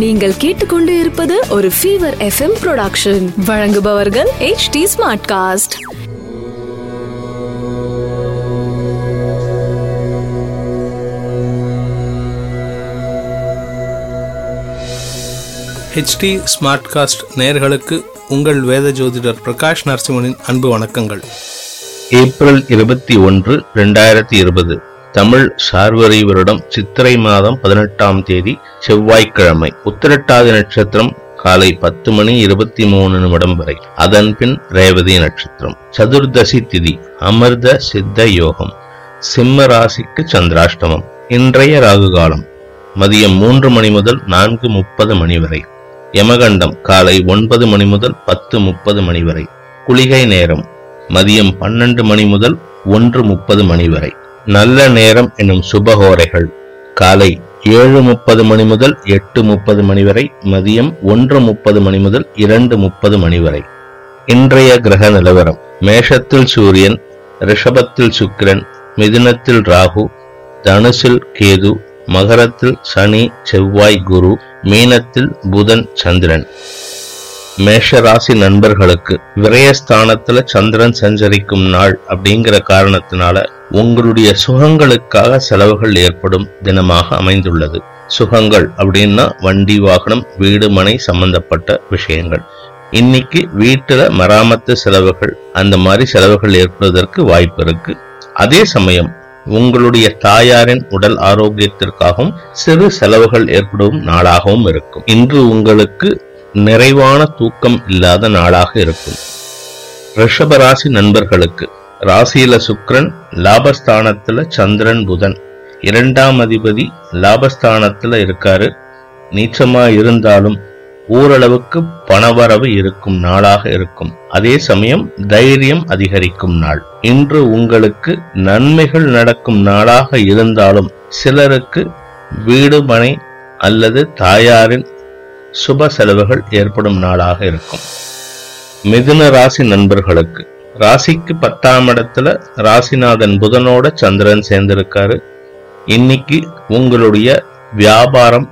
நீங்கள் கேட்டுக்கொண்டு இருப்பது ஒரு ஃபீவர் FM ப்ரொடக்ஷன். வழங்குபவர்கள் HD Smartcast. HD Smartcast நேயர்களுக்கு உங்கள் வேத ஜோதிடர் பிரகாஷ் நரசிம்மனின் அன்பு வணக்கங்கள். ஏப்ரல் 21, 2020 தமிழ் சார்வரி வருடம் சித்திரை மாதம் 18ஆம் தேதி செவ்வாய்க்கிழமை, உத்திரட்டாதி நட்சத்திரம் காலை 10:23 வரை, அதன் பின் ரேவதி நட்சத்திரம். சதுர்தசி திதி, அமிர்த சித்த யோகம், சிம்ம ராசிக்கு சந்திராஷ்டமம். இன்றைய ராகுகாலம் மதியம் 3 மணி முதல் 4:30 வரை, யமகண்டம் காலை 9 மணி முதல் 10:30 வரை, குளிகை நேரம் மதியம் 12 மணி முதல் 1:30 வரை, நல்ல நேரம் என்னும் சுபஹோரைகள் காலை 7:30 முதல் 8:30 வரை, மதியம் 1:30 முதல் 2:30 வரை. இன்றைய கிரக நிலவரம்: மேஷத்தில் சூரியன், ரிஷபத்தில் சுக்கிரன், மிதுனத்தில் ராகு, தனுசில் கேது, மகரத்தில் சனி, செவ்வாய், குரு, மீனத்தில் புதன், சந்திரன். மேஷராசி நண்பர்களுக்கு விரயஸ்தானத்துல சந்திரன் சஞ்சரிக்கும் நாள் அப்படிங்கிற காரணத்தினால உங்களுடைய சுகங்களுக்காக செலவுகள் ஏற்படும் தினமாக அமைந்துள்ளது. சுகங்கள் அப்படின்னா வண்டி, வாகனம், வீடு, மனை சம்பந்தப்பட்ட விஷயங்கள். இன்னைக்கு வீட்டுல மராமத்து செலவுகள், அந்த மாதிரி செலவுகள் ஏற்படுவதற்கு வாய்ப்பு இருக்கு. அதே சமயம் உங்களுடைய தாயாரின் உடல் ஆரோக்கியத்திற்காகவும் சிறு செலவுகள் ஏற்படும் நாளாகவும் இருக்கும். இன்று உங்களுக்கு நிறைவான தூக்கம் இல்லாத நாளாக இருக்கும். ரிஷபராசி நண்பர்களுக்கு ராசியில சுக்கிரன், லாபஸ்தானத்துல சந்திரன், புதன் 2ஆம் அதிபதி லாபஸ்தானத்துல இருக்காரு. நீச்சமா இருந்தாலும் ஓரளவுக்கு பணவரவு இருக்கும் நாளாக இருக்கும். அதே சமயம் தைரியம் அதிகரிக்கும் நாள். இன்று உங்களுக்கு நன்மைகள் நடக்கும் நாளாக இருந்தாலும் சிலருக்கு வீடு, மனை அல்லது தாயாரின் சுப செலவுகள் ஏற்படும் நாளாக இருக்கும். மிதுன ராசி நண்பர்களுக்கு ராசிக்கு 10ஆம் இடத்துல ராசிநாதன் புதனோட சந்திரன் சேர்ந்திருக்காரு. இன்னைக்கு உங்களுடைய வியாபாரம்,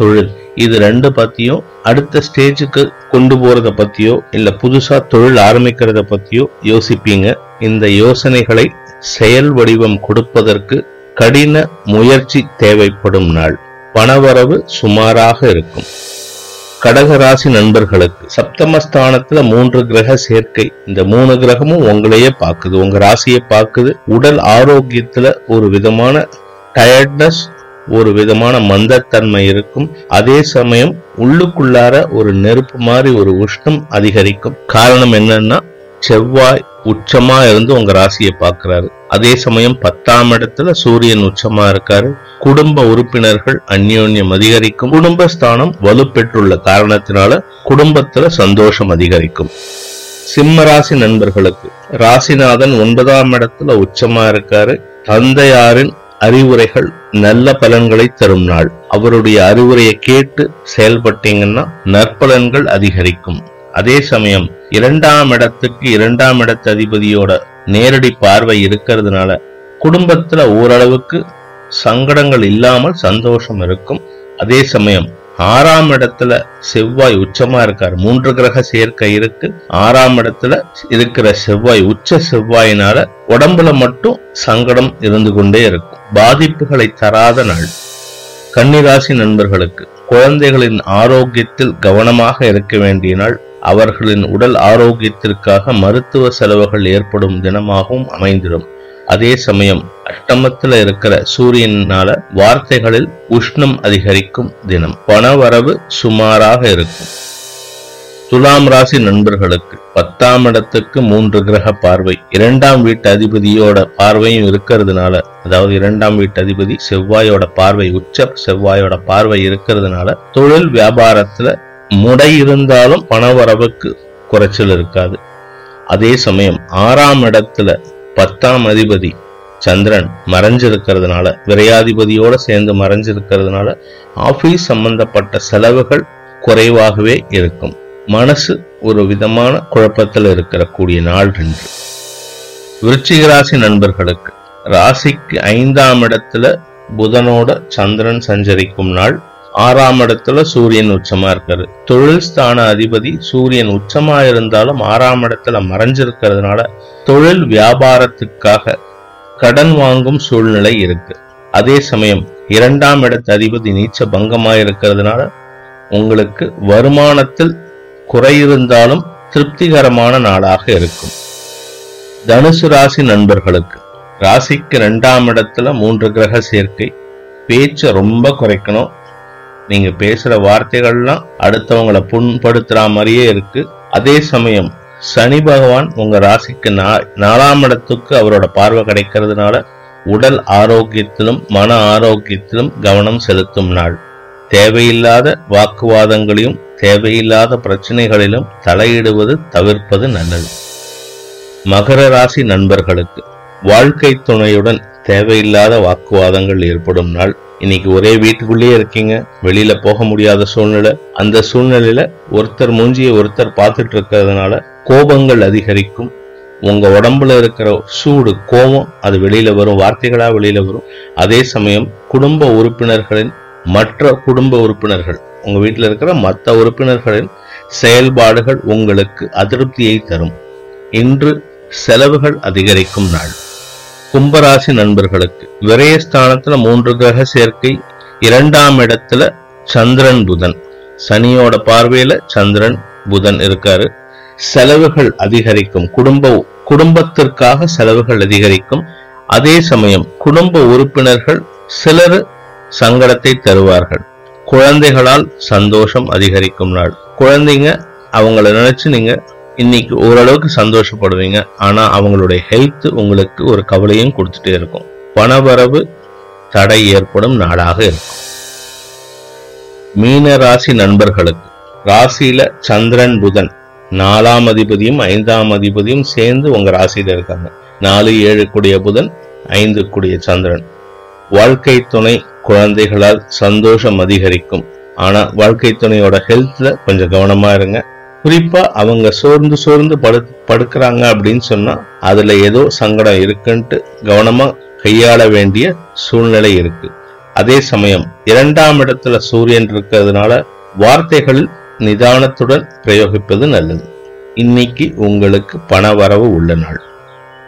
தொழில் இது ரெண்டு பத்தியோ, அடுத்த ஸ்டேஜுக்கு கொண்டு போறத பத்தியோ இல்ல புதுசா தொழில் ஆரம்பிக்கிறத பத்தியோ யோசிப்பீங்க. இந்த யோசனைகளை செயல் வடிவம் கொடுப்பதற்கு கடின முயற்சி தேவைப்படும் நாள். பணவரவு சுமாராக இருக்கும். கடகராசி நண்பர்களுக்கு சப்தமஸ்தானத்துல 3 கிரக சேர்க்கை. இந்த 3 கிரகமும் உங்களையே பார்க்குது, உங்க ராசியை பார்க்குது. உடல் ஆரோக்கியத்துல ஒரு விதமான டயர்ட்னஸ், ஒரு விதமான மந்தத்தன்மை இருக்கும். அதே சமயம் உள்ளுக்குள்ளார ஒரு நெருப்பு மாதிரி ஒரு உஷ்ணம் அதிகரிக்கும். காரணம் என்னன்னா செவ்வாய் உச்சமா இருந்து உங்க ராசியை பார்க்கிறாரு. அதே சமயம் 10ஆம் இடத்துல சூரியன் உச்சமா இருக்காரு. குடும்ப உறுப்பினர்கள் அந்யோன்யம் அதிகரிக்கும். குடும்பஸ்தானம் வலுப்பெற்றுள்ள காரணத்தினால குடும்பத்துல சந்தோஷம் அதிகரிக்கும். சிம்ம ராசி நண்பர்களுக்கு ராசிநாதன் 9ஆம் இடத்துல உச்சமா இருக்காரு. தந்தையாரின் அறிவுரைகள் நல்ல பலன்களை தரும் நாள். அவருடைய அறிவுரையை கேட்டு செயல்பட்டீங்கன்னா நற்பலன்கள் அதிகரிக்கும். அதே சமயம் 2ஆம் இடத்துக்கு 2ஆம் இடத்து அதிபதியோட நேரடி பார்வை இருக்கிறதுனால குடும்பத்துல ஓரளவுக்கு சங்கடங்கள் இல்லாமல் சந்தோஷம் இருக்கும். அதே சமயம் 6ஆம் இடத்துல செவ்வாய் உச்சமா இருக்காரு. 3 கிரக சேர்க்கை இருக்கு. 6ஆம் இடத்துல இருக்கிற செவ்வாய், உச்ச செவ்வாயினால உடம்புல மட்டும் சங்கடம் இருந்து கொண்டே இருக்கும். பாதிப்புகளை தராத நாள். கன்னிராசி நண்பர்களுக்கு குழந்தைகளின் ஆரோக்கியத்தில் கவனமாக இருக்க வேண்டிய நாள். அவர்களின் உடல் ஆரோக்கியத்திற்காக மருத்துவ செலவுகள் ஏற்படும் தினமாகவும் அமைந்திடும். அதே சமயம் அஷ்டமத்துல இருக்கிற சூரியனால வார்த்தைகளில் உஷ்ணம் அதிகரிக்கும் தினம். பணவரவு சுமாராக இருக்கும். துலாம் ராசி நண்பர்களுக்கு 10ஆம் இடத்துக்கு 3 கிரக பார்வை. 2ஆம் வீட்டு அதிபதியோட பார்வையும் இருக்கிறதுனால, அதாவது 2ஆம் வீட்டு அதிபதி செவ்வாயோட பார்வை, உச்ச செவ்வாயோட பார்வை இருக்கிறதுனால தொழில் வியாபாரத்துல முடை இருந்தாலும் பணவரவுக்கு குறைச்சல் இருக்காது. அதே சமயம் 6ஆம் இடத்துல 10ஆம் அதிபதி சந்திரன் மறைஞ்சிருக்கிறதுனால, விரையாதிபதியோட சேர்ந்து மறைஞ்சிருக்கிறதுனால ஆபீஸ் சம்பந்தப்பட்ட செலவுகள் குறைவாகவே இருக்கும். மனசு ஒரு விதமான குழப்பத்தில் இருக்கக்கூடிய நாள் என்று. விருச்சிக ராசி நண்பர்களுக்கு ராசிக்கு 5ஆம் இடத்துல புதனோட சந்திரன் சஞ்சரிக்கும் நாள். 6ஆம் இடத்துல சூரியன் உச்சமா இருக்காரு. தொழில் ஸ்தான அதிபதி சூரியன் உச்சமா இருந்தாலும் 6ஆம் இடத்துல மறைஞ்சிருக்கிறதுனால தொழில் வியாபாரத்துக்காக கடன் வாங்கும் சூழ்நிலை இருக்கு. அதே சமயம் 2ஆம் இடத்து அதிபதி நீச்ச பங்கமாயிருக்கிறதுனால உங்களுக்கு வருமானத்தில் குறையிருந்தாலும் திருப்திகரமான நாளாக இருக்கும். தனுசு ராசி நண்பர்களுக்கு ராசிக்கு 2ஆம் இடத்துல 3 கிரக சேர்க்கை. பேச்சை ரொம்ப குறைக்கணும். நீங்க பேசுற வார்த்தைகள்லாம் அடுத்தவங்களை புண்படுத்துற மாதிரியே இருக்கு. அதே சமயம் சனி பகவான் உங்க ராசிக்கு 4ஆம் இடத்துக்கு அவரோட பார்வை கிடைக்கிறதுனால உடல் ஆரோக்கியத்திலும் மன ஆரோக்கியத்திலும் கவனம் செலுத்தும் நாள். தேவையில்லாத வாக்குவாதங்களையும் தேவையில்லாத பிரச்சனைகளிலும் தலையிடுவது தவிர்ப்பது நல்லது. மகர ராசி நண்பர்களுக்கு வாழ்க்கை துணையுடன் தேவையில்லாத வாக்குவாதங்கள் ஏற்படும் நாள். இன்னைக்கு ஒரே வீட்டுக்குள்ளேயே இருக்கீங்க, வெளியில போக முடியாத சூழ்நிலை. அந்த சூழ்நிலையில ஒருத்தர் மூஞ்சியை ஒருத்தர் பார்த்துட்டு இருக்கிறதுனால கோபங்கள் அதிகரிக்கும். உங்க உடம்புல இருக்கிற சூடு கோபம் அது வெளியில வரும், வார்த்தைகளா வெளியில வரும். அதே சமயம் குடும்ப உறுப்பினர்களின் மற்ற குடும்ப உறுப்பினர்கள் உங்க வீட்டில் இருக்கிற மற்ற உறுப்பினர்களின் செயல்பாடுகள் உங்களுக்கு அதிருப்தியை தரும். இன்று செலவுகள் அதிகரிக்கும் நாள். கும்பராசி நண்பர்களுக்கு விரயஸ்தானத்துல 3 கிரக சேர்க்கை. 2ஆம் இடத்துல சந்திரன் புதன், சனியோட பார்வையில சந்திரன் புதன் இருக்காரு. செலவுகள் அதிகரிக்கும். குடும்பத்திற்காக செலவுகள் அதிகரிக்கும். அதே சமயம் குடும்ப உறுப்பினர்கள் சிலர் சங்கடத்தை தருவார்கள். குழந்தைகளால் சந்தோஷம் அதிகரிக்கும் நாள். குழந்தைங்க அவங்கள நினைச்சு நீங்க இன்னைக்கு ஓரளவுக்கு சந்தோஷப்படுவீங்க. ஆனா அவங்களுடைய ஹெல்த் உங்களுக்கு ஒரு கவலையும் கொடுத்துட்டே இருக்கும். பணவரவு தடை ஏற்படும் நாளாக இருக்கும். மீன ராசி நண்பர்களுக்கு ராசியில சந்திரன் புதன் 4ஆம் அதிபதியும் 5ஆம் அதிபதியும் சேர்ந்து உங்க ராசியில இருக்காங்க. 4-7 கூடிய புதன், 5 கூடிய சந்திரன். வாழ்க்கை துணை குழந்தைகளால் சந்தோஷம் அதிகரிக்கும். ஆனா வாழ்க்கை துணையோட ஹெல்த்ல கொஞ்சம் கவனமா இருங்க. குறிப்பா அவங்க சோர்ந்து படுக்கிறாங்க அப்படின்னு சொன்னா அதுல ஏதோ சங்கடம் இருக்குன்ட்டு கவனமா கையாள வேண்டிய சூழ்நிலை இருக்கு. அதே சமயம் 2ஆம் இடத்துல சூரியன் இருக்கிறதுனால வார்த்தைகள் நிதானத்துடன் பிரயோகிப்பது நல்லது. இன்னைக்கு உங்களுக்கு பண வரவு உள்ள நாள்.